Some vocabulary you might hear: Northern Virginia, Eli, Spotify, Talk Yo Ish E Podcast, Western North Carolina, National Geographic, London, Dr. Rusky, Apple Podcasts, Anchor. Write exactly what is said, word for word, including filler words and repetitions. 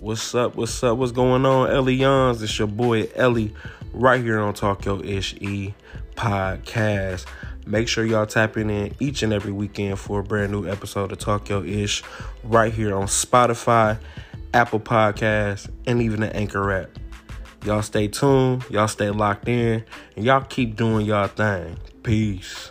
What's up? What's up? What's going on, Elians? It's your boy Eli right here on Talk Yo Ish E Podcast. Make sure y'all tapping in each and every weekend for a brand new episode of Talk Yo Ish right here on Spotify, Apple Podcasts, and even the Anchor app. Y'all stay tuned. Y'all stay locked in. And y'all keep doing y'all thing. Peace.